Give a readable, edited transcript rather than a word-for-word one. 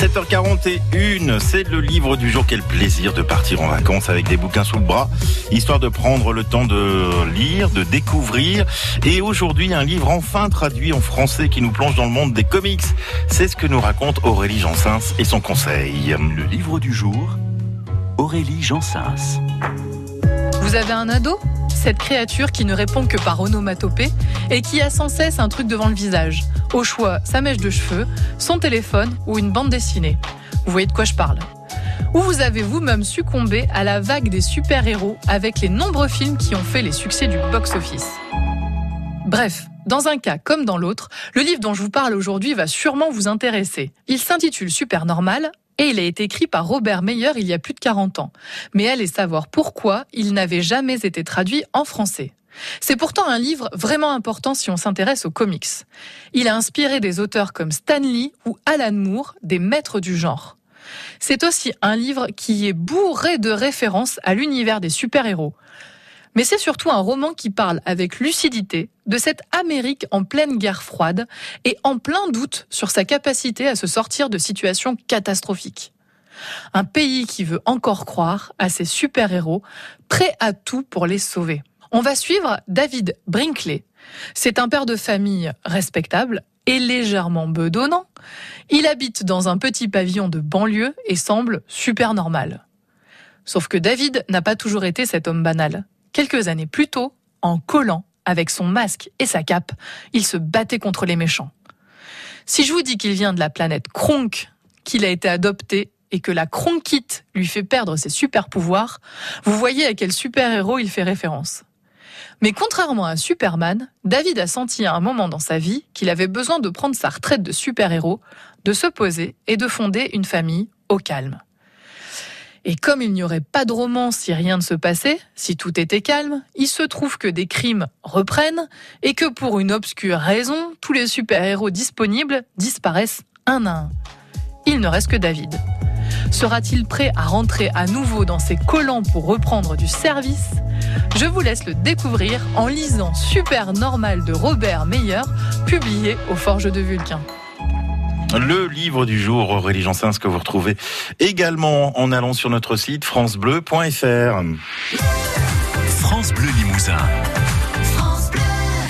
7h41, c'est le livre du jour. Quel plaisir de partir en vacances avec des bouquins sous le bras, histoire de prendre le temps de lire, de découvrir. Et aujourd'hui, un livre enfin traduit en français qui nous plonge dans le monde des comics. C'est ce que nous raconte Aurélie Janssens et son conseil. Le livre du jour, Aurélie Janssens. Vous avez un ado ? Cette créature qui ne répond que par onomatopée et qui a sans cesse un truc devant le visage. Au choix, sa mèche de cheveux, son téléphone ou une bande dessinée. Vous voyez de quoi je parle. Ou vous avez vous-même succombé à la vague des super-héros avec les nombreux films qui ont fait les succès du box-office. Bref, dans un cas comme dans l'autre, le livre dont je vous parle aujourd'hui va sûrement vous intéresser. Il s'intitule Supernormal. Et il a été écrit par Robert Mayer il y a plus de 40 ans. Mais allez savoir pourquoi il n'avait jamais été traduit en français. C'est pourtant un livre vraiment important si on s'intéresse aux comics. Il a inspiré des auteurs comme Stan Lee ou Alan Moore, des maîtres du genre. C'est aussi un livre qui est bourré de références à l'univers des super-héros. Mais c'est surtout un roman qui parle avec lucidité de cette Amérique en pleine guerre froide et en plein doute sur sa capacité à se sortir de situations catastrophiques. Un pays qui veut encore croire à ses super-héros, prêt à tout pour les sauver. On va suivre David Brinkley. C'est un père de famille respectable et légèrement bedonnant. Il habite dans un petit pavillon de banlieue et semble super normal. Sauf que David n'a pas toujours été cet homme banal. Quelques années plus tôt, en collant avec son masque et sa cape, il se battait contre les méchants. Si je vous dis qu'il vient de la planète Kronk, qu'il a été adopté et que la Kronkite lui fait perdre ses super-pouvoirs, vous voyez à quel super-héros il fait référence. Mais contrairement à Superman, David a senti à un moment dans sa vie qu'il avait besoin de prendre sa retraite de super-héros, de se poser et de fonder une famille au calme. Et comme il n'y aurait pas de romance si rien ne se passait, si tout était calme, il se trouve que des crimes reprennent et que pour une obscure raison, tous les super-héros disponibles disparaissent un à un. Il ne reste que David. Sera-t-il prêt à rentrer à nouveau dans ses collants pour reprendre du service ? Je vous laisse le découvrir en lisant Supernormal de Robert Mayer, publié aux Forges de Vulcain. Le livre du jour, Aurélie Janssens, que vous retrouvez également en allant sur notre site francebleu.fr. France Bleu Limousin.